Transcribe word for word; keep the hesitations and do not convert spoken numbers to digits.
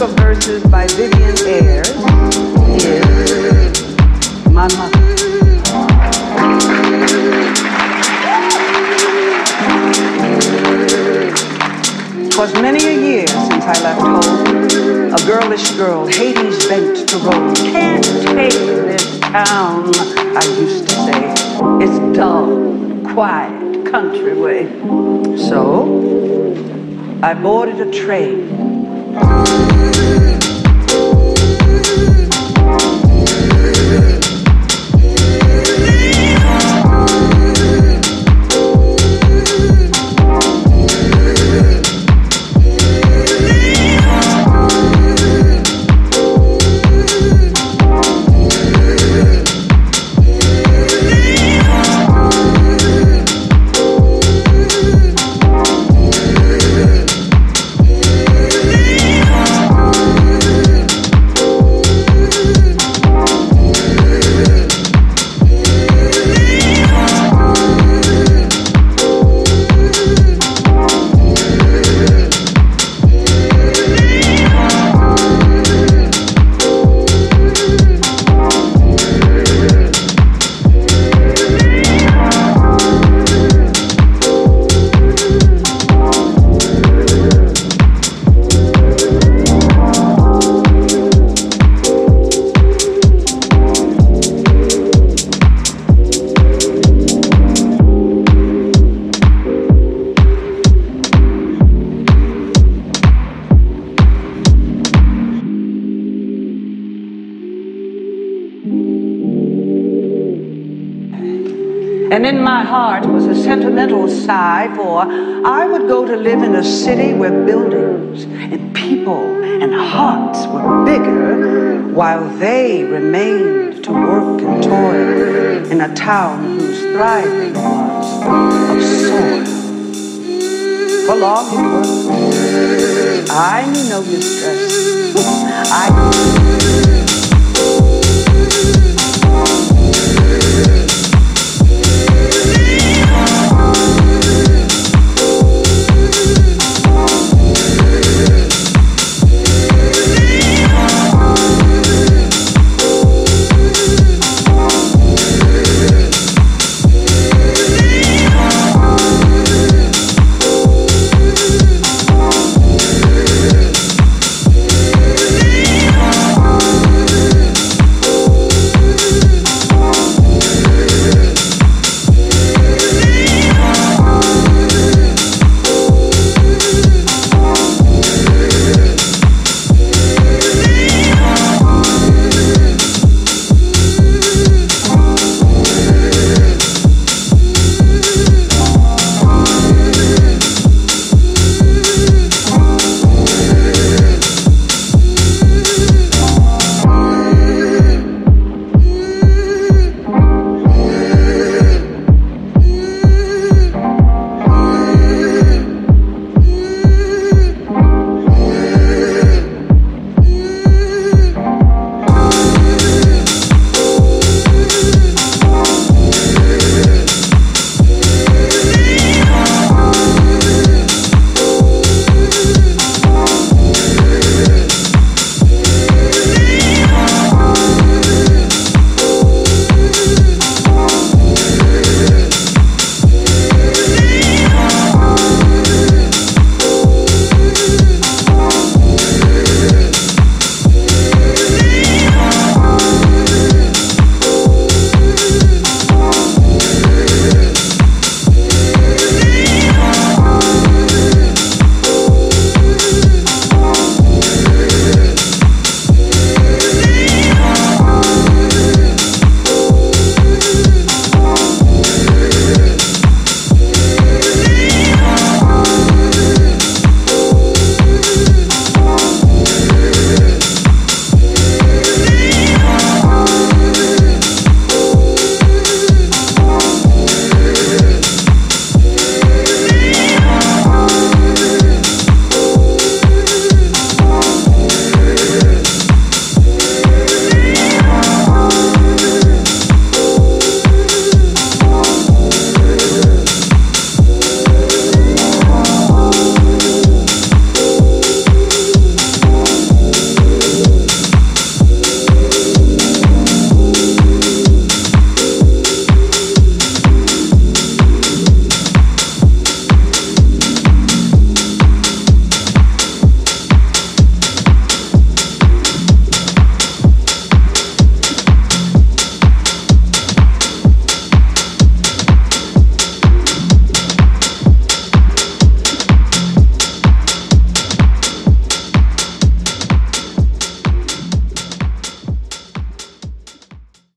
book of verses by Vivian Ayres is My Mother. Twas many a year since I left home, a girlish girl, Hades bent to roam. Can't take this town, I used to say. It's dull, quiet, country way. So I boarded a train. And in my heart was a sentimental sigh, for I would go to live in a city where buildings and people and hearts were bigger, while they remained to work and toil in a town whose thriving was of soil. For long it was, I knew no distress. I knew